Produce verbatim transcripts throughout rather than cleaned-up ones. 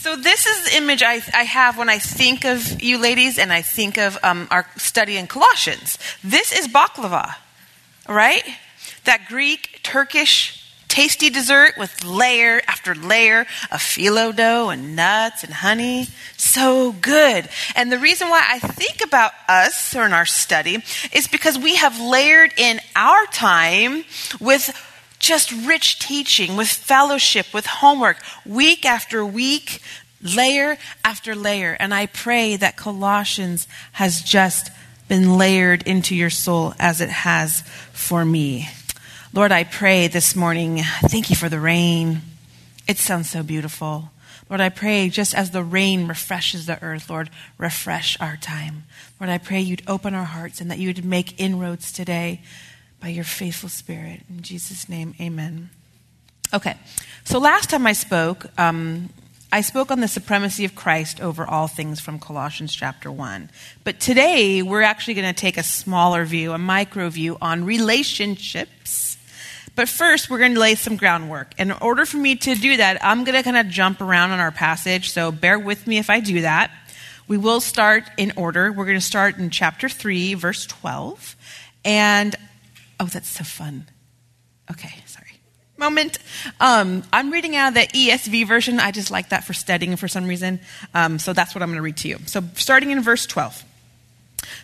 So this is the image I, I have when I think of you ladies and I think of um, our study in Colossians. This is baklava, right? That Greek, Turkish, tasty dessert with layer after layer of phyllo dough and nuts and honey. So good. And the reason why I think about us or in our study is because we have layered in our time with just rich teaching, with fellowship, with homework, week after week, layer after layer. And I pray that Colossians has just been layered into your soul as it has for me. Lord, I pray this morning, thank you for the rain. It sounds so beautiful. Lord, I pray just as the rain refreshes the earth, Lord, refresh our time. Lord, I pray you'd open our hearts and that you'd make inroads today by your faithful Spirit. In Jesus' name, amen. Okay, so last time I spoke, um, I spoke on the supremacy of Christ over all things from Colossians chapter one. But today, we're actually going to take a smaller view, a micro view on relationships. But first, we're going to lay some groundwork. And in order for me to do that, I'm going to kind of jump around on our passage, so bear with me if I do that. We will start in order. We're going to start in chapter three, verse twelve. And oh, that's so fun. Okay, sorry. Moment. Um, I'm reading out of the E S V version. I just like that for studying for some reason. Um, so that's what I'm going to read to you. So starting in verse twelve.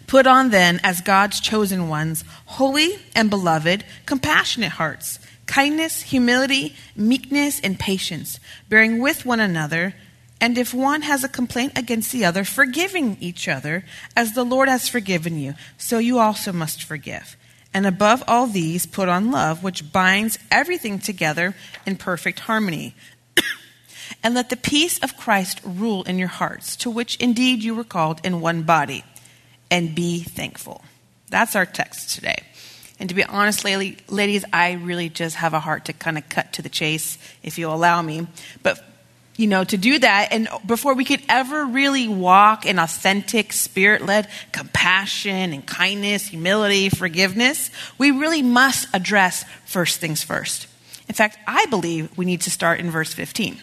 Put on then, as God's chosen ones, holy and beloved, compassionate hearts, kindness, humility, meekness, and patience, bearing with one another, and if one has a complaint against the other, forgiving each other, as the Lord has forgiven you, so you also must forgive. And above all these, put on love, which binds everything together in perfect harmony. And let the peace of Christ rule in your hearts, to which indeed you were called in one body. And be thankful. That's our text today. And to be honest, ladies, I really just have a heart to kind of cut to the chase, if you'll allow me. But you know, to do that, and before we could ever really walk in authentic, spirit-led compassion and kindness, humility, forgiveness, we really must address first things first. In fact, I believe we need to start in verse fifteen.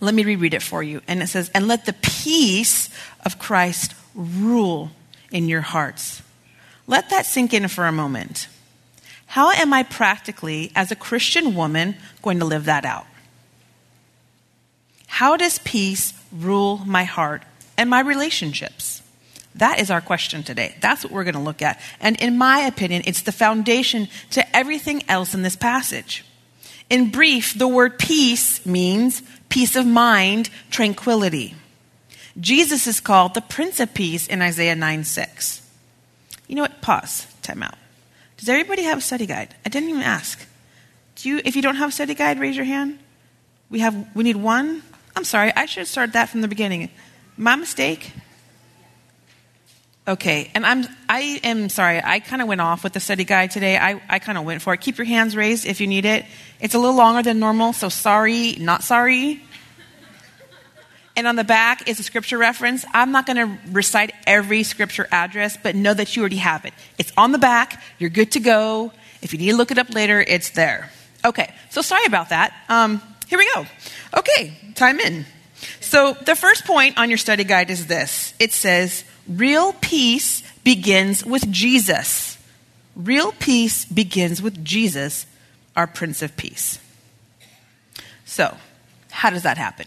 Let me reread it for you. And it says, and let the peace of Christ rule in your hearts. Let that sink in for a moment. How am I practically, as a Christian woman, going to live that out? How does peace rule my heart and my relationships? That is our question today. That's what we're going to look at. And in my opinion, it's the foundation to everything else in this passage. In brief, the word peace means peace of mind, tranquility. Jesus is called the Prince of Peace in Isaiah nine six. You know what? Pause. Time out. Does everybody have a study guide? I didn't even ask. Do you? If you don't have a study guide, raise your hand. We have. We need one. I'm sorry, I should have started that from the beginning. My mistake? Okay, and I'm, I am sorry, I kind of went off with the study guide today. I, I kind of went for it. Keep your hands raised if you need it. It's a little longer than normal, so sorry, not sorry. And on the back is a scripture reference. I'm not going to recite every scripture address, but know that you already have it. It's on the back. You're good to go. If you need to look it up later, it's there. Okay, so sorry about that. Um, Here we go. Okay, time in. So the first point on your study guide is this. It says, real peace begins with Jesus. Real peace begins with Jesus, our Prince of Peace. So how does that happen?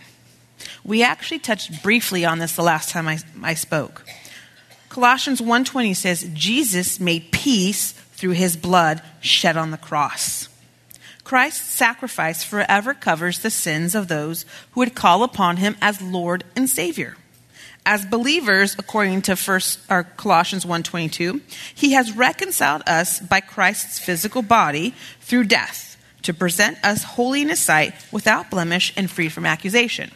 We actually touched briefly on this the last time I, I spoke. Colossians one twenty says, Jesus made peace through his blood shed on the cross. Christ's sacrifice forever covers the sins of those who would call upon him as Lord and Savior. As believers, according to first, or Colossians one twenty-two, he has reconciled us by Christ's physical body through death to present us holy in his sight, without blemish and free from accusation.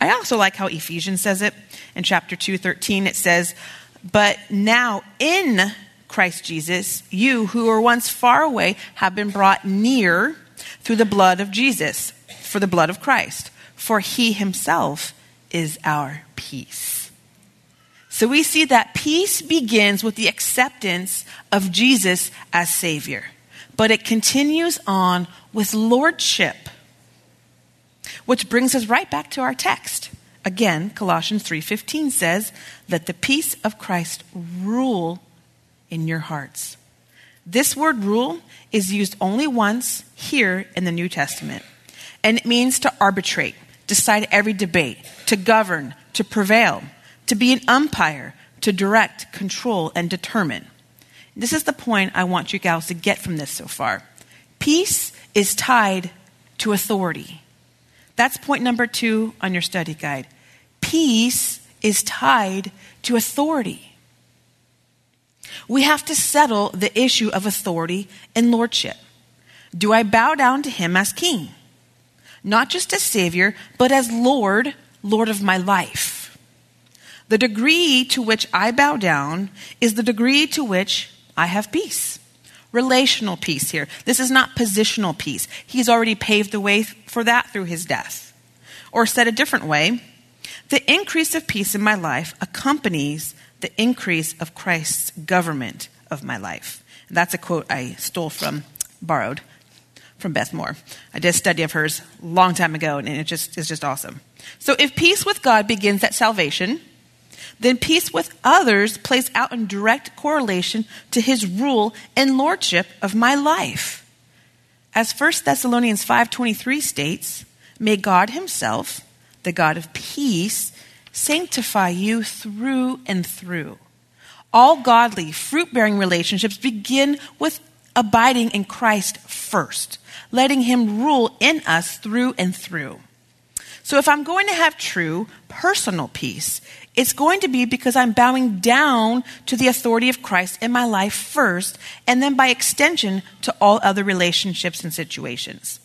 I also like how Ephesians says it. In chapter two thirteen, it says, but now in Christ Jesus, you who were once far away have been brought near through the blood of Jesus, for the blood of Christ, for he himself is our peace. So we see that peace begins with the acceptance of Jesus as Savior, but it continues on with lordship. Which brings us right back to our text. Again, Colossians three fifteen says, let the peace of Christ rule in your hearts. This word rule is used only once here in the New Testament. And it means to arbitrate, decide every debate, to govern, to prevail, to be an umpire, to direct, control, and determine. This is the point I want you gals to get from this so far. Peace is tied to authority. That's point number two on your study guide. Peace is tied to authority. We have to settle the issue of authority and lordship. Do I bow down to him as king? Not just as savior, but as Lord, Lord of my life. The degree to which I bow down is the degree to which I have peace. Relational peace here. This is not positional peace. He's already paved the way for that through his death. Or said a different way, the increase of peace in my life accompanies the increase of Christ's government of my life. And that's a quote I stole from, borrowed, from Beth Moore. I did a study of hers a long time ago, and it just is just awesome. So if peace with God begins at salvation, then peace with others plays out in direct correlation to his rule and lordship of my life. As First Thessalonians five twenty-three states, may God himself, the God of peace, sanctify you through and through. All godly, fruit-bearing relationships begin with abiding in Christ first, letting him rule in us through and through. So if I'm going to have true personal peace, it's going to be because I'm bowing down to the authority of Christ in my life first, and then by extension to all other relationships and situations.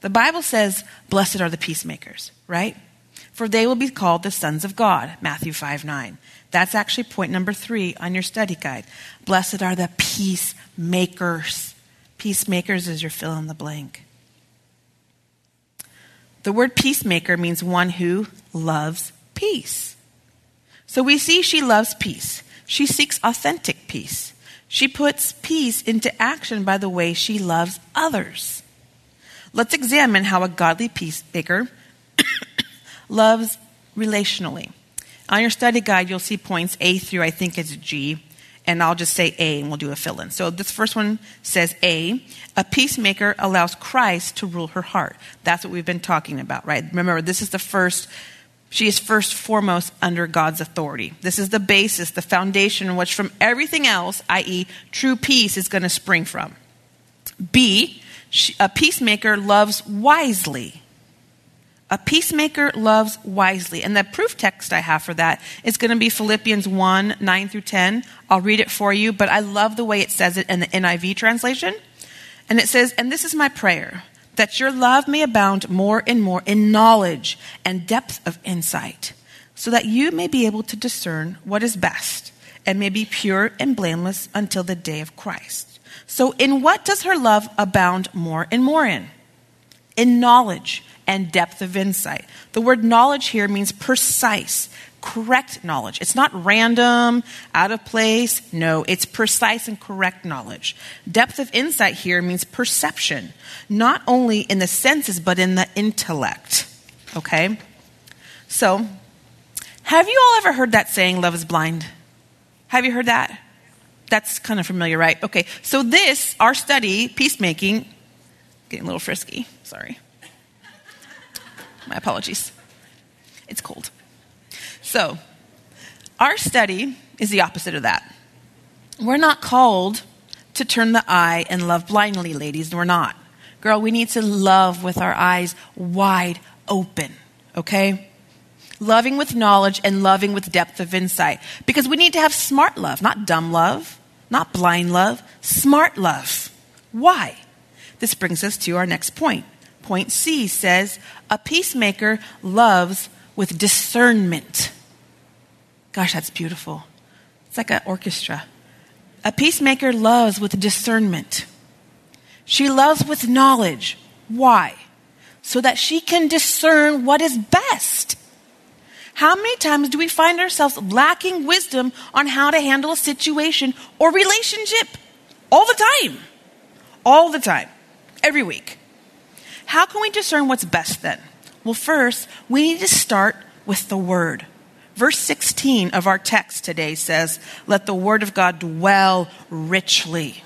The Bible says, blessed are the peacemakers, right? For they will be called the sons of God, Matthew five nine. That's actually point number three on your study guide. Blessed are the peacemakers. Peacemakers is your fill in the blank. The word peacemaker means one who loves peace. So we see she loves peace. She seeks authentic peace. She puts peace into action by the way she loves others. Let's examine how a godly peacemaker loves relationally. On your study guide, you'll see points A through I think it's G, and I'll just say A and we'll do a fill-in. So this first one says A, a peacemaker allows Christ to rule her heart. That's what we've been talking about, right? Remember, this is the first, she is first foremost under God's authority. This is the basis, the foundation, which from everything else, that is true peace, is going to spring from. B, she, a peacemaker loves wisely. A peacemaker loves wisely. And the proof text I have for that is going to be Philippians one, nine through ten. I'll read it for you, but I love the way it says it in the N I V translation. And it says, and this is my prayer, that your love may abound more and more in knowledge and depth of insight, so that you may be able to discern what is best and may be pure and blameless until the day of Christ. So in what does her love abound more and more in? In knowledge and depth of insight. The word knowledge here means precise, correct knowledge. It's not random, out of place. No, it's precise and correct knowledge. Depth of insight here means perception, not only in the senses, but in the intellect. Okay? So, have you all ever heard that saying, love is blind? Have you heard that? That's kind of familiar, right? Okay, so this, our study, peacemaking, getting a little frisky, sorry. My apologies. It's cold. So, our study is the opposite of that. We're not called to turn the eye and love blindly, ladies. We're not. Girl, we need to love with our eyes wide open, okay? Loving with knowledge and loving with depth of insight. Because we need to have smart love, not dumb love, not blind love, smart love. Why? This brings us to our next point. Point C says, a peacemaker loves with discernment. Gosh, that's beautiful. It's like an orchestra. A peacemaker loves with discernment. She loves with knowledge. Why? So that she can discern what is best. How many times do we find ourselves lacking wisdom on how to handle a situation or relationship? All the time. All the time. Every week. How can we discern what's best then? Well, first, we need to start with the word. Verse sixteen of our text today says, let the word of God dwell richly.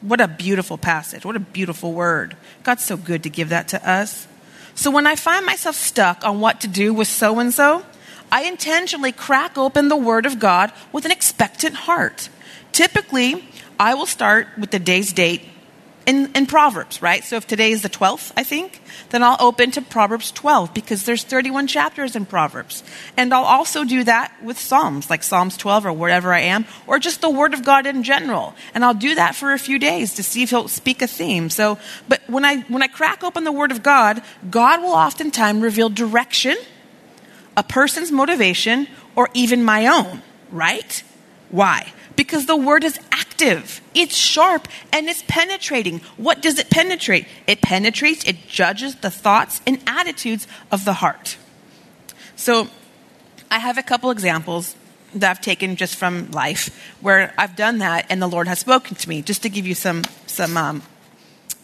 What a beautiful passage. What a beautiful word. God's so good to give that to us. So when I find myself stuck on what to do with so-and-so, I intentionally crack open the word of God with an expectant heart. Typically, I will start with the day's date in, in Proverbs, right? So if today is the twelfth, I think, then I'll open to Proverbs twelve because there's thirty-one chapters in Proverbs. And I'll also do that with Psalms, like Psalms twelve or wherever I am, or just the word of God in general. And I'll do that for a few days to see if he'll speak a theme. So, but when I, when I crack open the word of God, God will oftentimes reveal direction, a person's motivation, or even my own, right? Why? Because the word is active, it's sharp, and it's penetrating. What does it penetrate? It penetrates, it judges the thoughts and attitudes of the heart. So I have a couple examples that I've taken just from life where I've done that and the Lord has spoken to me, just to give you some, some um,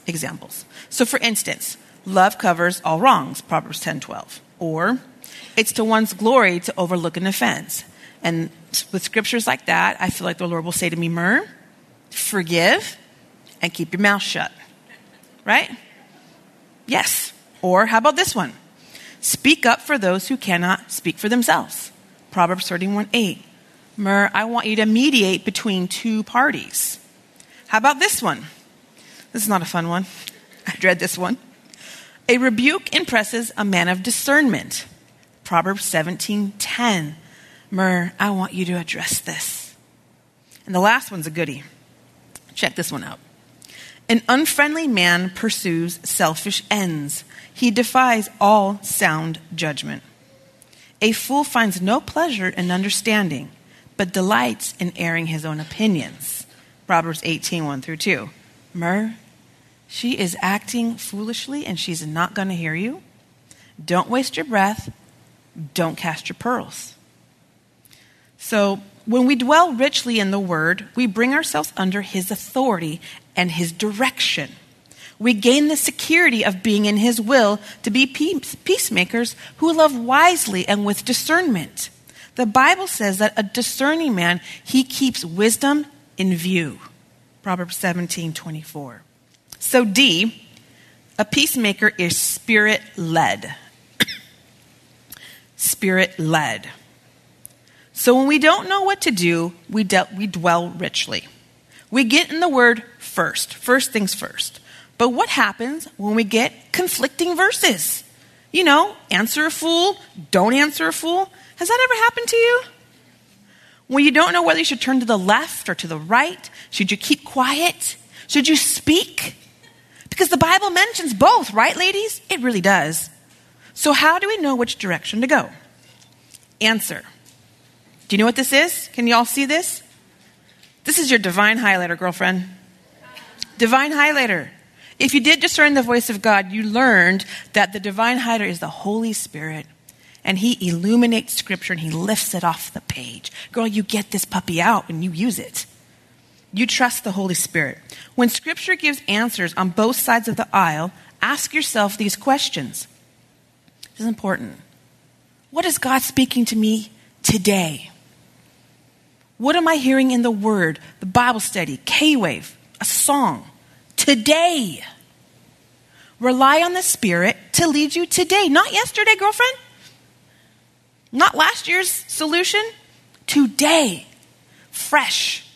examples. So for instance, love covers all wrongs, Proverbs ten twelve, or it's to one's glory to overlook an offense. And with scriptures like that, I feel like the Lord will say to me, Myr, forgive and keep your mouth shut. Right? Yes. Or how about this one? Speak up for those who cannot speak for themselves. Proverbs thirty-one eight. Myr, I want you to mediate between two parties. How about this one? This is not a fun one. I dread this one. A rebuke impresses a man of discernment. Proverbs seventeen ten. Myr, I want you to address this. And the last one's a goodie. Check this one out. An unfriendly man pursues selfish ends. He defies all sound judgment. A fool finds no pleasure in understanding, but delights in airing his own opinions. Proverbs eighteen one through two. Myr, she is acting foolishly and she's not going to hear you. Don't waste your breath. Don't cast your pearls. So when we dwell richly in the word, we bring ourselves under his authority and his direction. We gain the security of being in his will to be peacemakers who love wisely and with discernment. The Bible says that a discerning man, he keeps wisdom in view. Proverbs seventeen twenty-four. So D, a peacemaker is spirit-led. Spirit-led. So when we don't know what to do, we, de- we dwell richly. We get in the word first, first things first. But what happens when we get conflicting verses? You know, answer a fool, don't answer a fool. Has that ever happened to you? When you don't know whether you should turn to the left or to the right, should you keep quiet? Should you speak? Because the Bible mentions both, right, ladies? It really does. So how do we know which direction to go? Answer. Do you know what this is? Can you all see this? This is your divine highlighter, girlfriend. Divine highlighter. If you did discern the voice of God, you learned that the divine highlighter is the Holy Spirit, and he illuminates scripture and he lifts it off the page. Girl, you get this puppy out when you use it. You trust the Holy Spirit. When scripture gives answers on both sides of the aisle, ask yourself these questions. This is important. What is God speaking to me today? What am I hearing in the word, the Bible study, K-wave, a song? Today. Rely on the Spirit to lead you today. Not yesterday, girlfriend. Not last year's solution. Today. Fresh.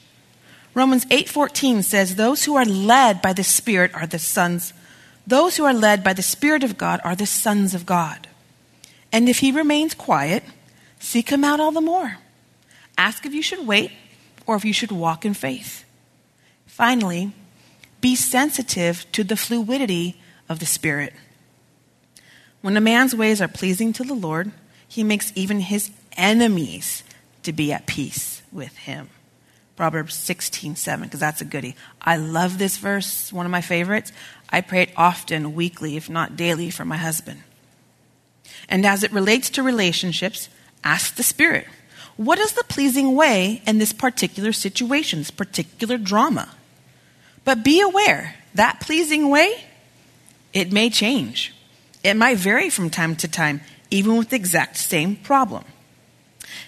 Romans eight fourteen says, those who are led by the Spirit are the sons. Those who are led by the Spirit of God are the sons of God. And if he remains quiet, seek him out all the more. Ask if you should wait or if you should walk in faith. Finally, be sensitive to the fluidity of the Spirit. When a man's ways are pleasing to the Lord, he makes even his enemies to be at peace with him. Proverbs sixteen seven, because that's a goodie. I love this verse, one of my favorites. I pray it often, weekly, if not daily, for my husband. And as it relates to relationships, ask the Spirit. What is the pleasing way in this particular situation, this particular drama? But be aware, that pleasing way, it may change. It might vary from time to time, even with the exact same problem.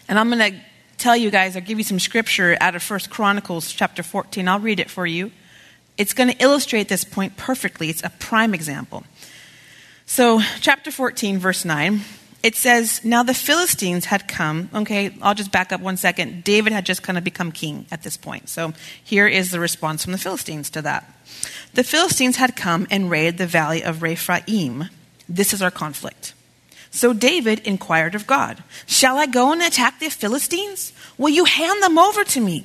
And I'm going to tell you guys, I'll give you some scripture out of First Chronicles chapter fourteen. I'll read it for you. It's going to illustrate this point perfectly. It's a prime example. So chapter fourteen, verse nine, it says, now the Philistines had come. Okay, I'll just back up one second. David had just kind of become king at this point. So here is the response from the Philistines to that. The Philistines had come and raided the valley of Rephaim. This is our conflict. So David inquired of God, shall I go and attack the Philistines? Will you hand them over to me?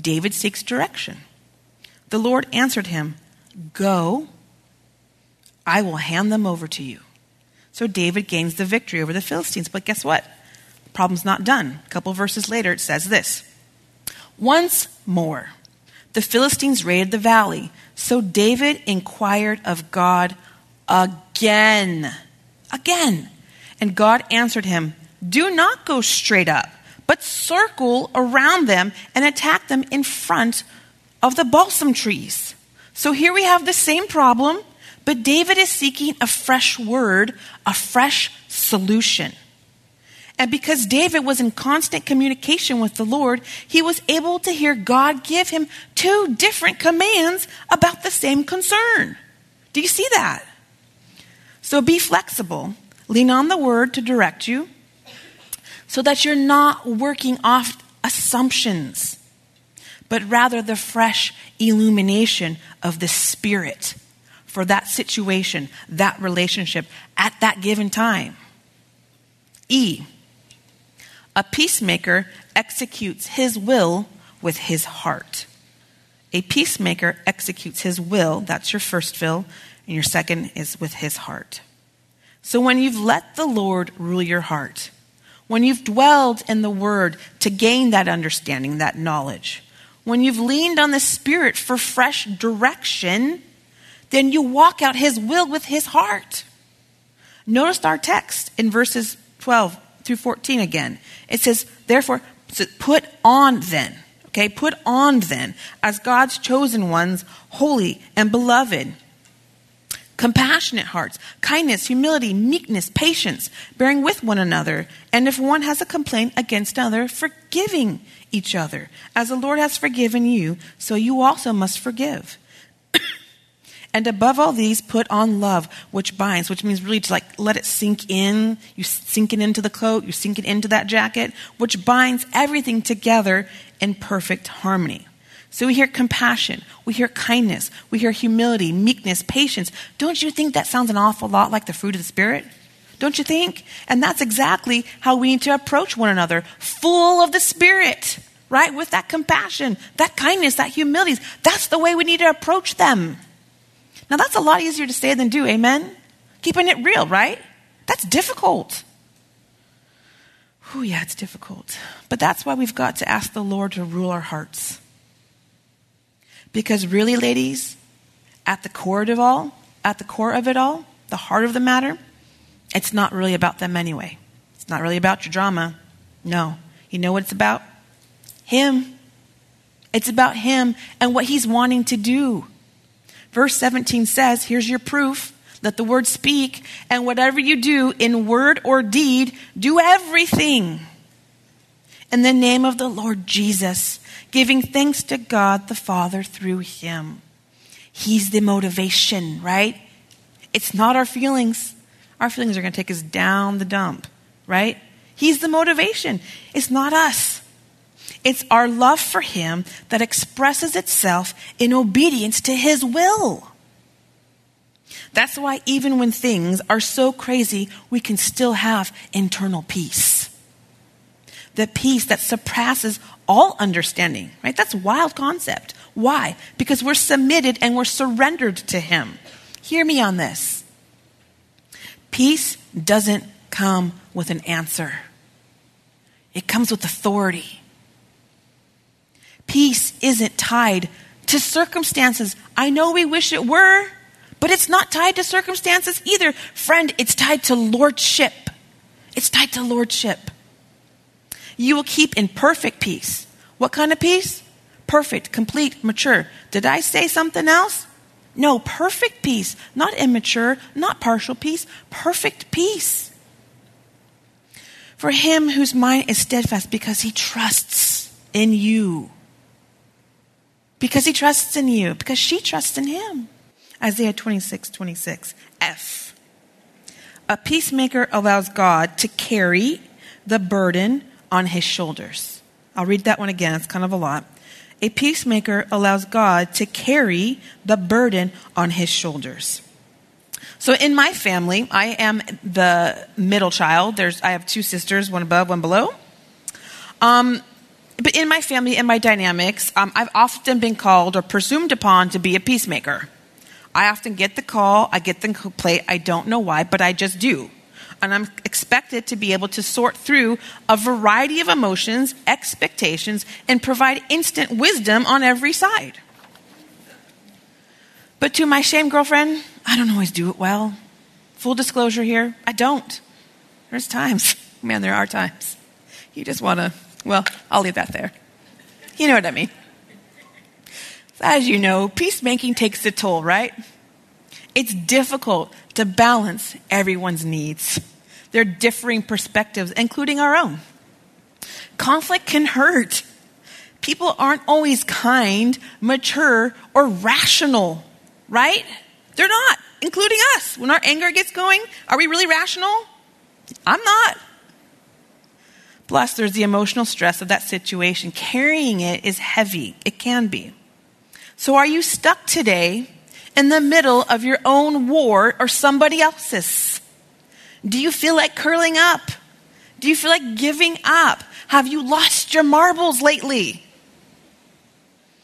David seeks direction. The Lord answered him, go, I will hand them over to you. So David gains the victory over the Philistines. But guess what? The problem's not done. A couple verses later, it says this. Once more, the Philistines raided the valley. So David inquired of God again. Again. And God answered him, do not go straight up, but circle around them and attack them in front of the balsam trees. So here we have the same problem, but David is seeking a fresh word, a fresh solution. And because David was in constant communication with the Lord, he was able to hear God give him two different commands about the same concern. Do you see that? So be flexible. Lean on the word to direct you so that you're not working off assumptions, but rather the fresh illumination of the Spirit for that situation, that relationship, at that given time. E, a peacemaker executes his will with his heart. A peacemaker executes his will. That's your first fill, and your second is with his heart. So when you've let the Lord rule your heart, when you've dwelled in the Word to gain that understanding, that knowledge, when you've leaned on the Spirit for fresh direction, then you walk out his will with his heart. Notice our text in verses twelve through fourteen again. It says, therefore, put on then, okay, put on then as God's chosen ones, holy and beloved, compassionate hearts, kindness, humility, meekness, patience, bearing with one another. And if one has a complaint against another, forgiving each other. As the Lord has forgiven you, so you also must forgive. And above all these, put on love, which binds, which means really to like let it sink in. You sink it into the coat, you sink it into that jacket, which binds everything together in perfect harmony. So we hear compassion, we hear kindness, we hear humility, meekness, patience. Don't you think that sounds an awful lot like the fruit of the Spirit? Don't you think? And that's exactly how we need to approach one another, full of the Spirit, right? With that compassion, that kindness, that humility. That's the way we need to approach them. Now, that's a lot easier to say than do, amen? Keeping it real, right? That's difficult. Oh, yeah, it's difficult. But that's why we've got to ask the Lord to rule our hearts. Because really, ladies, at the core of it all, at the core of it all, the heart of the matter, it's not really about them anyway. It's not really about your drama. No. You know what it's about? Him. It's about him and what he's wanting to do. Verse seventeen says, here's your proof. Let the word speak. And whatever you do in word or deed, do everything in the name of the Lord Jesus, giving thanks to God the Father through him. He's the motivation, right? It's not our feelings. Our feelings are going to take us down the dump, right? He's the motivation. It's not us. It's our love for him that expresses itself in obedience to his will. That's why even when things are so crazy, we can still have internal peace. The peace that surpasses all understanding, right? That's a wild concept. Why? Because we're submitted and we're surrendered to him. Hear me on this. Peace doesn't come with an answer. It comes with authority. Peace isn't tied to circumstances. I know we wish it were, but it's not tied to circumstances either. Friend, it's tied to lordship. It's tied to lordship. You will keep in perfect peace. What kind of peace? Perfect, complete, mature. Did I say something else? No, perfect peace, not immature, not partial peace, perfect peace. For him whose mind is steadfast because he trusts in you. Because he trusts in you. Because she trusts in him. Isaiah twenty-six, twenty-six. F. A peacemaker allows God to carry the burden on his shoulders. I'll read that one again. It's kind of a lot. A peacemaker allows God to carry the burden on his shoulders. So in my family, I am the middle child. There's, I have two sisters, one above, one below. Um, but in my family, in my dynamics, um, I've often been called or presumed upon to be a peacemaker. I often get the call, I get the complaint, I don't know why, but I just do. And I'm expected to be able to sort through a variety of emotions, expectations, and provide instant wisdom on every side. But to my shame, girlfriend, I don't always do it well. Full disclosure here, I don't. There's times. Man, there are times. You just want to, well, I'll leave that there. You know what I mean. As you know, peacemaking takes a toll, right? It's difficult to balance everyone's needs, their differing perspectives, including our own. Conflict can hurt. People aren't always kind, mature, or rational, right? They're not, including us. When our anger gets going, are we really rational? I'm not. Plus, there's the emotional stress of that situation. Carrying it is heavy. It can be. So are you stuck today in the middle of your own war or somebody else's? Do you feel like curling up? Do you feel like giving up? Have you lost your marbles lately?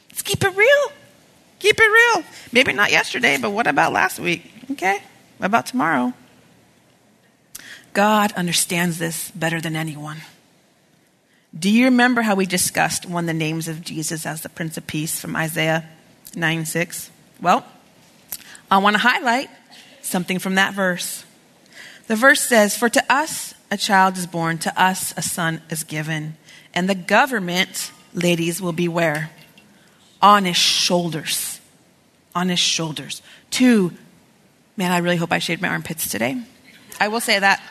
Let's keep it real. Keep it real. Maybe not yesterday, but what about last week? Okay, what about tomorrow? God understands this better than anyone. Do you remember how we discussed one of the names of Jesus as the Prince of Peace from Isaiah nine six? Well, I want to highlight something from that verse. The verse says, "For to us a child is born, to us a son is given, and the government, ladies, will be where? On his shoulders." On his shoulders. Two, man, I really hope I shaved my armpits today. I will say that.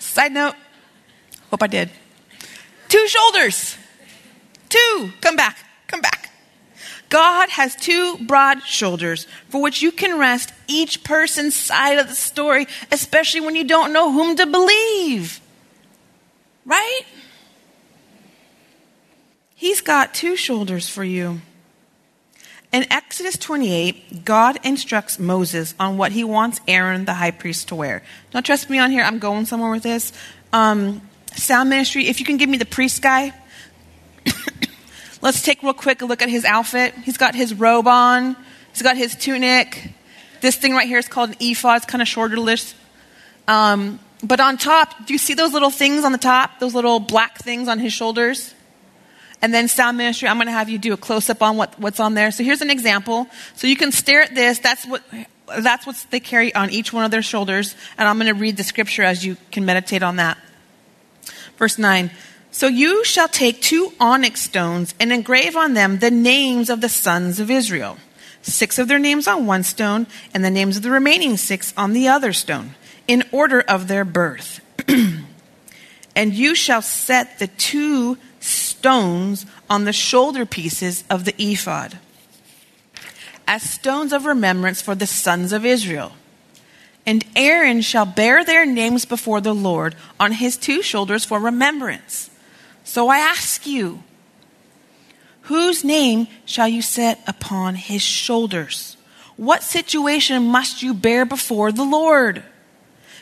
Side note, hope I did. Two shoulders. Two. Come back. Come back. God has two broad shoulders for which you can rest each person's side of the story, especially when you don't know whom to believe. Right? He's got two shoulders for you. In Exodus twenty-eight, God instructs Moses on what he wants Aaron, the high priest, to wear. Now, trust me on here. I'm going somewhere with this. Um... Sound ministry, if you can give me the priest guy. Let's take real quick a look at his outfit. He's got his robe on. He's got his tunic. This thing right here is called an ephod. It's kind of shorter-ish. Um, but on top, do you see those little things on the top? Those little black things on his shoulders? And then sound ministry, I'm going to have you do a close-up on what, what's on there. So here's an example. So you can stare at this. That's what... That's what they carry on each one of their shoulders. And I'm going to read the scripture as you can meditate on that. Verse nine, "So you shall take two onyx stones and engrave on them the names of the sons of Israel, six of their names on one stone and the names of the remaining six on the other stone, in order of their birth. And you shall set the two stones on the shoulder pieces of the ephod as stones of remembrance for the sons of Israel. And Aaron shall bear their names before the Lord on his two shoulders for remembrance. So I ask you, whose name shall you set upon his shoulders? What situation must you bear before the Lord?"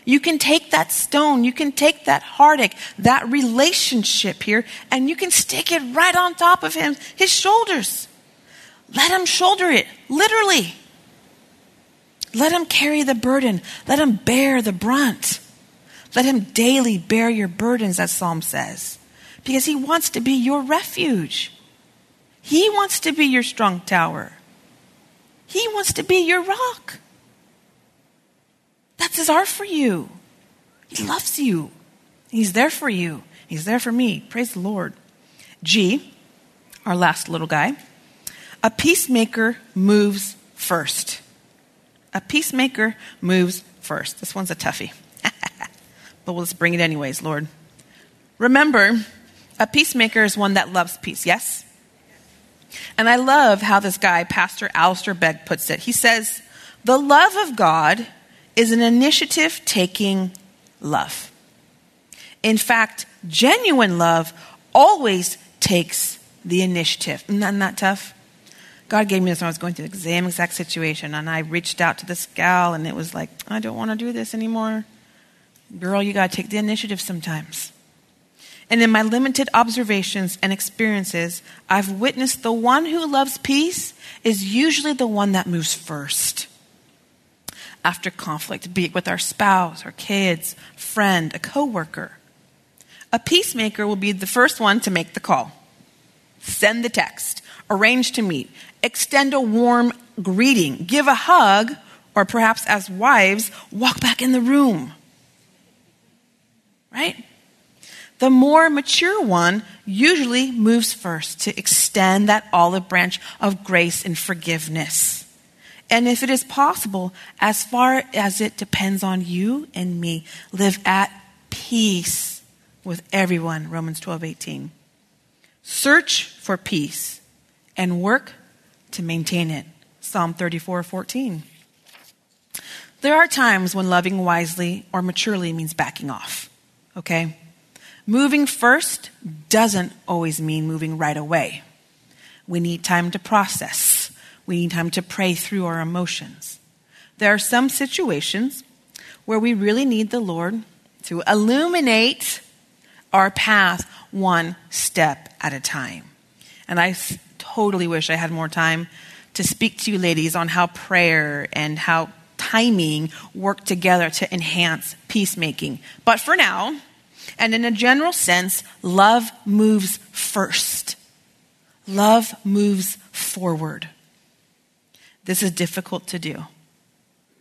You can take that stone, you can take that heartache, that relationship here, and you can stick it right on top of him, his shoulders. Let him shoulder it, literally. Let him carry the burden. Let him bear the brunt. Let him daily bear your burdens, as Psalm says, because he wants to be your refuge. He wants to be your strong tower. He wants to be your rock. That's his heart for you. He loves you. He's there for you. He's there for me. Praise the Lord. G, our last little guy. A peacemaker moves first. A peacemaker moves first. This one's a toughie. But we'll just bring it anyways, Lord. Remember, a peacemaker is one that loves peace, yes? And I love how this guy, Pastor Alistair Begg, puts it. He says, the love of God is an initiative-taking love. In fact, genuine love always takes the initiative. Isn't that tough? God gave me this when I was going through the same exact situation, and I reached out to this gal, and it was like, I don't want to do this anymore. Girl, you got to take the initiative sometimes. And in my limited observations and experiences, I've witnessed the one who loves peace is usually the one that moves first. After conflict, be it with our spouse, our kids, friend, a coworker, a peacemaker will be the first one to make the call, send the text, arrange to meet, extend a warm greeting, give a hug, or perhaps as wives, walk back in the room. Right? The more mature one usually moves first to extend that olive branch of grace and forgiveness. And if it is possible, as far as it depends on you and me, live at peace with everyone, Romans twelve eighteen. Search for peace and work to maintain it, Psalm thirty-four fourteen. There are times when loving wisely or maturely means backing off, okay? Moving first doesn't always mean moving right away. We need time to process. We need time to pray through our emotions. There are some situations where we really need the Lord to illuminate our path one step at a time. And I totally wish I had more time to speak to you ladies on how prayer and how timing work together to enhance peacemaking. But for now, and in a general sense, love moves first. Love moves forward. This is difficult to do.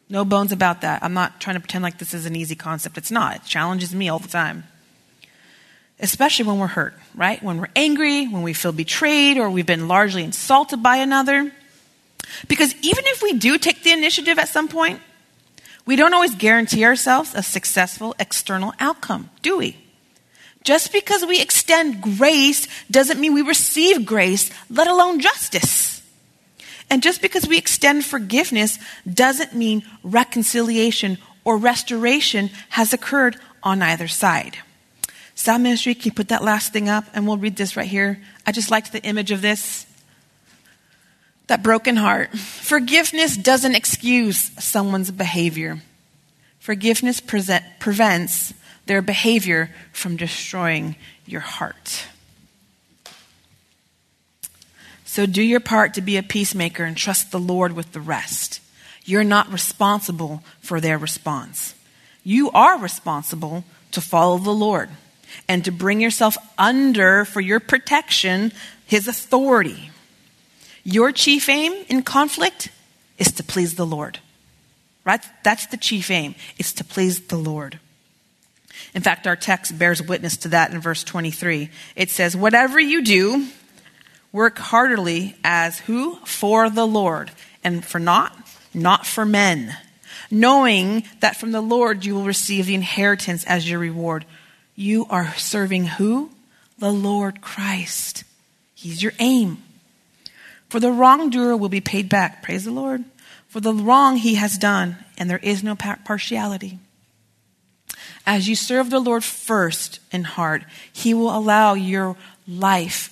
No bones about that. I'm not trying to pretend like this is an easy concept. It's not. It challenges me all the time. Especially when we're hurt, right? When we're angry, when we feel betrayed, or we've been largely insulted by another. Because even if we do take the initiative at some point, we don't always guarantee ourselves a successful external outcome, do we? Just because we extend grace doesn't mean we receive grace, let alone justice. And just because we extend forgiveness doesn't mean reconciliation or restoration has occurred on either side. Sound ministry, can you put that last thing up? And we'll read this right here. I just liked the image of this. That broken heart. Forgiveness doesn't excuse someone's behavior. Forgiveness present, prevents their behavior from destroying your heart. So do your part to be a peacemaker and trust the Lord with the rest. You're not responsible for their response. You are responsible to follow the Lord and to bring yourself under, for your protection, his authority. Your chief aim in conflict is to please the Lord. Right? That's the chief aim, is to please the Lord. In fact, our text bears witness to that in verse twenty-three. It says, whatever you do, work heartily as who? For the Lord. And for not? Not for men. Knowing that from the Lord you will receive the inheritance as your reward. You are serving who? The Lord Christ. He's your aim. For the wrongdoer will be paid back. Praise the Lord. For the wrong he has done, and there is no partiality. As you serve the Lord first in heart, he will allow your life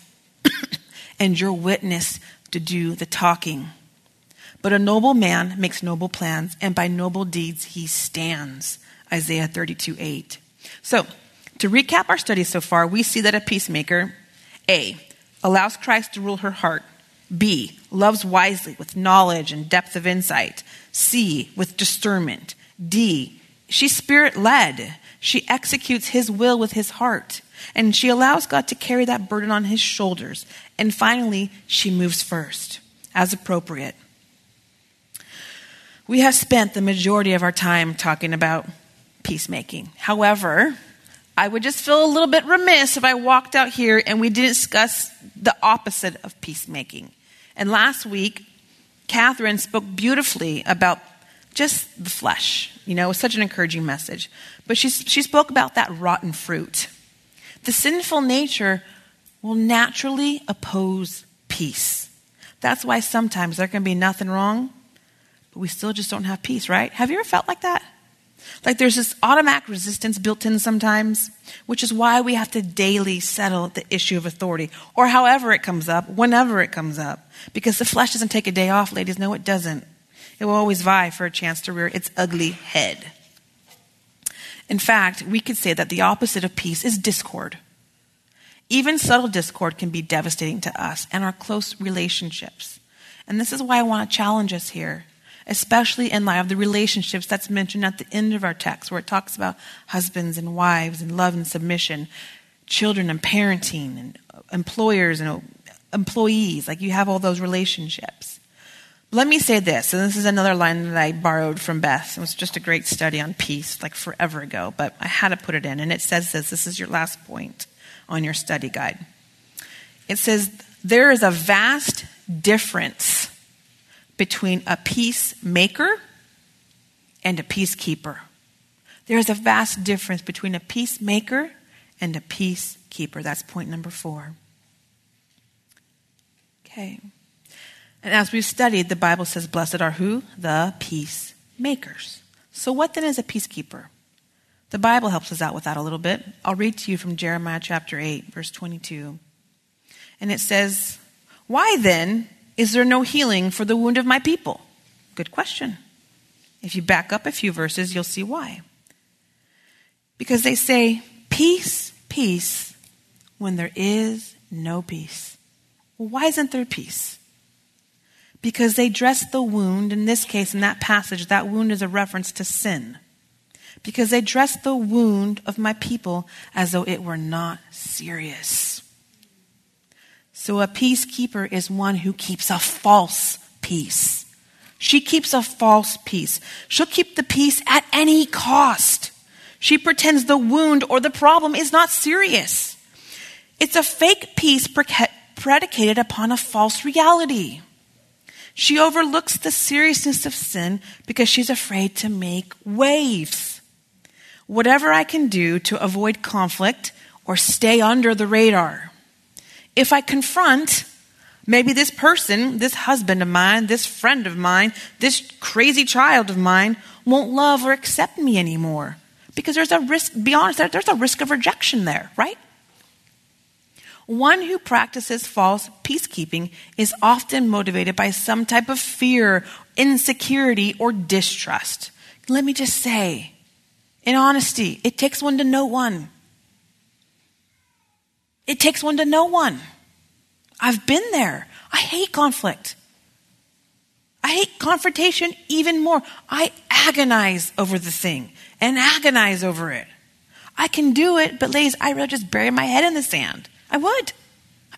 and your witness to do the talking. But a noble man makes noble plans, and by noble deeds he stands. Isaiah thirty-two eight. So, to recap our study so far, we see that a peacemaker, A, allows Christ to rule her heart. B, loves wisely with knowledge and depth of insight. C, with discernment. D, she's spirit-led. She executes his will with his heart. And she allows God to carry that burden on his shoulders. And finally, she moves first, as appropriate. We have spent the majority of our time talking about peacemaking. However, I would just feel a little bit remiss if I walked out here and we didn't discuss the opposite of peacemaking. And last week, Catherine spoke beautifully about just the flesh. You know, it was such an encouraging message. But she, she spoke about that rotten fruit. The sinful nature will naturally oppose peace. That's why sometimes there can be nothing wrong, but we still just don't have peace, right? Have you ever felt like that? Like there's this automatic resistance built in sometimes, which is why we have to daily settle the issue of authority, or however it comes up, whenever it comes up, because the flesh doesn't take a day off, ladies. No, it doesn't. It will always vie for a chance to rear its ugly head. In fact, we could say that the opposite of peace is discord. Even subtle discord can be devastating to us and our close relationships. And this is why I want to challenge us here, especially in light of the relationships that's mentioned at the end of our text, where it talks about husbands and wives and love and submission, children and parenting and employers and employees. Like you have all those relationships. Let me say this, and this is another line that I borrowed from Beth. It was just a great study on peace like forever ago, but I had to put it in. And it says this, this is your last point on your study guide. It says, there is a vast difference between a peacemaker and a peacekeeper. There is a vast difference between a peacemaker and a peacekeeper. That's point number four. Okay. And as we've studied, the Bible says, blessed are who? The peacemakers. So what then is a peacekeeper? The Bible helps us out with that a little bit. I'll read to you from Jeremiah chapter eight, verse twenty-two. And it says, why then is there no healing for the wound of my people? Good question. If you back up a few verses, you'll see why. Because they say, peace, peace, when there is no peace. Well, why isn't there peace? Because they dress the wound, in this case, in that passage, that wound is a reference to sin. Because they dress the wound of my people as though it were not serious. So a peacekeeper is one who keeps a false peace. She keeps a false peace. She'll keep the peace at any cost. She pretends the wound or the problem is not serious. It's a fake peace predicated upon a false reality. She overlooks the seriousness of sin because she's afraid to make waves. Whatever I can do to avoid conflict or stay under the radar. If I confront, maybe this person, this husband of mine, this friend of mine, this crazy child of mine won't love or accept me anymore. Because there's a risk, be honest, there's a risk of rejection there, right? One who practices false peacekeeping is often motivated by some type of fear, insecurity, or distrust. Let me just say, in honesty, it takes one to know one. It takes one to know one. I've been there. I hate conflict. I hate confrontation even more. I agonize over the thing and agonize over it. I can do it, but ladies, I really just bury my head in the sand. I would.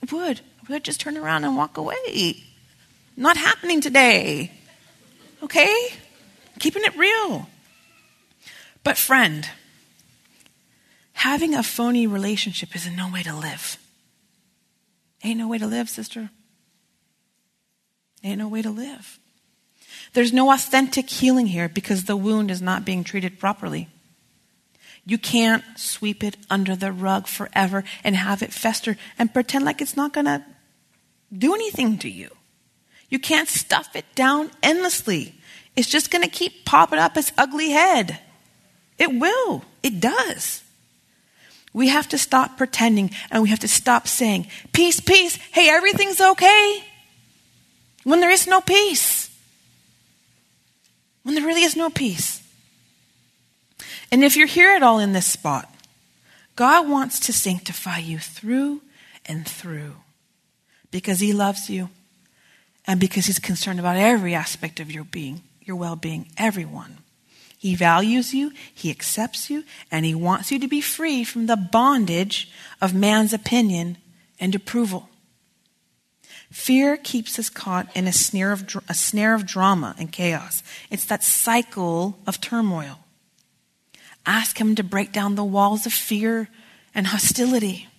I would. I would just turn around and walk away. Not happening today. Okay? Keeping it real. But friend, having a phony relationship is no way to live. Ain't no way to live, sister. Ain't no way to live. There's no authentic healing here because the wound is not being treated properly. You can't sweep it under the rug forever and have it fester and pretend like it's not going to do anything to you. You can't stuff it down endlessly. It's just going to keep popping up its ugly head. It will. It does. We have to stop pretending and we have to stop saying, peace, peace, hey, everything's okay. When there is no peace. When there really is no peace. And if you're here at all in this spot, God wants to sanctify you through and through because he loves you and because he's concerned about every aspect of your being, your well-being, everyone. He values you, he accepts you, and he wants you to be free from the bondage of man's opinion and approval. Fear keeps us caught in a snare of, a snare of drama and chaos. It's that cycle of turmoil. Ask him to break down the walls of fear and hostility.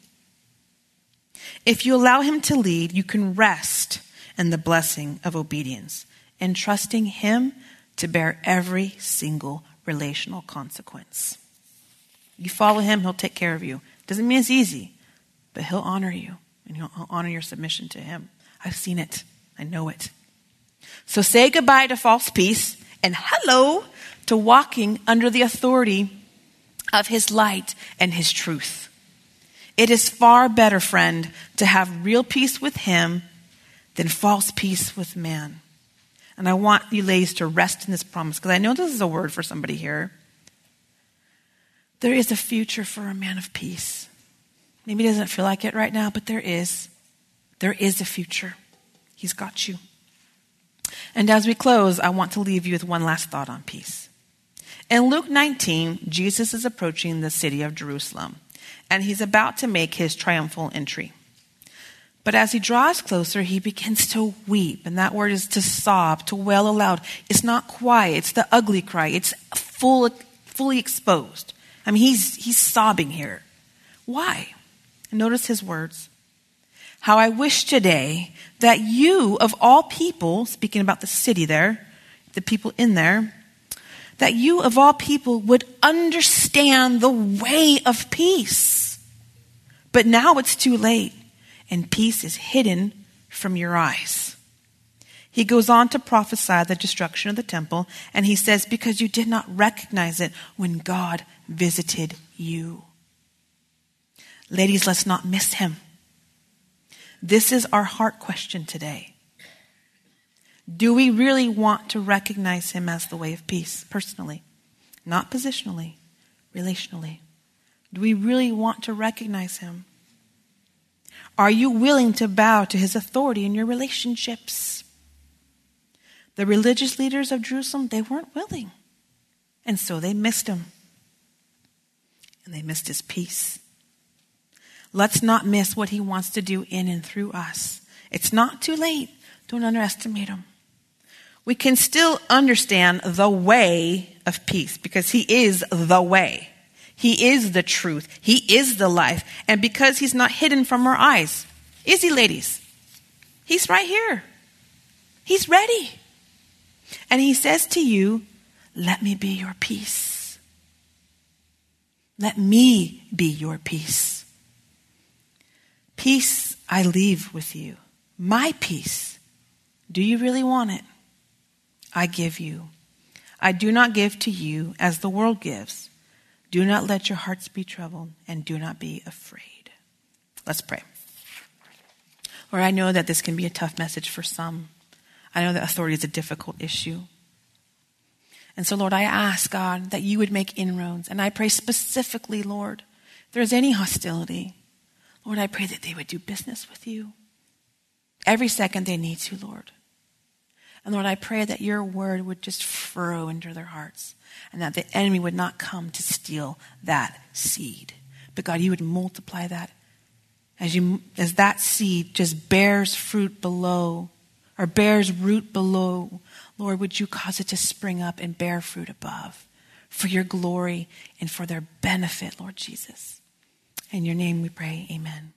If you allow him to lead, you can rest in the blessing of obedience. and trusting him to bear every single relational consequence. You follow him, he'll take care of you. Doesn't mean it's easy, but he'll honor you, and he'll honor your submission to him. I've seen it. I know it. So say goodbye to false peace and hello to walking under the authority of his light and his truth. It is far better, friend, to have real peace with him than false peace with man. And I want you ladies to rest in this promise, because I know this is a word for somebody here. There is a future for a man of peace. Maybe it doesn't feel like it right now, but there is. There is a future. He's got you. And as we close, I want to leave you with one last thought on peace. In Luke nineteen, Jesus is approaching the city of Jerusalem, and he's about to make his triumphal entry. But as he draws closer, he begins to weep. And that word is to sob, to wail aloud. It's not quiet. It's the ugly cry. It's full, fully exposed. I mean, he's, he's sobbing here. Why? Notice his words. How I wish today that you, of all people, speaking about the city there, the people in there, that you, of all people, would understand the way of peace. But now it's too late, and peace is hidden from your eyes. He goes on to prophesy the destruction of the temple, and he says, because you did not recognize it when God visited you. Ladies, let's not miss him. This is our heart question today. Do we really want to recognize him as the way of peace, personally? Not positionally, relationally. Do we really want to recognize him? Are you willing to bow to his authority in your relationships? The religious leaders of Jerusalem, they weren't willing. And so they missed him. And they missed his peace. Let's not miss what he wants to do in and through us. It's not too late. Don't underestimate him. We can still understand the way of peace because he is the way. He is the truth. He is the life. And because he's not hidden from our eyes, is he, ladies? He's right here. He's ready. And he says to you, let me be your peace. Let me be your peace. Peace I leave with you. My peace. Do you really want it? I give you. I do not give to you as the world gives. Do not let your hearts be troubled, and do not be afraid. Let's pray. Lord, I know that this can be a tough message for some. I know that authority is a difficult issue. And so, Lord, I ask, God, that you would make inroads. And I pray specifically, Lord, if there's any hostility, Lord, I pray that they would do business with you. Every second they need you, Lord. And Lord, I pray that your word would just furrow into their hearts and that the enemy would not come to steal that seed. But God, you would multiply that as you as that seed just bears fruit below or bears root below. Lord, would you cause it to spring up and bear fruit above for your glory and for their benefit, Lord Jesus. In your name we pray, amen.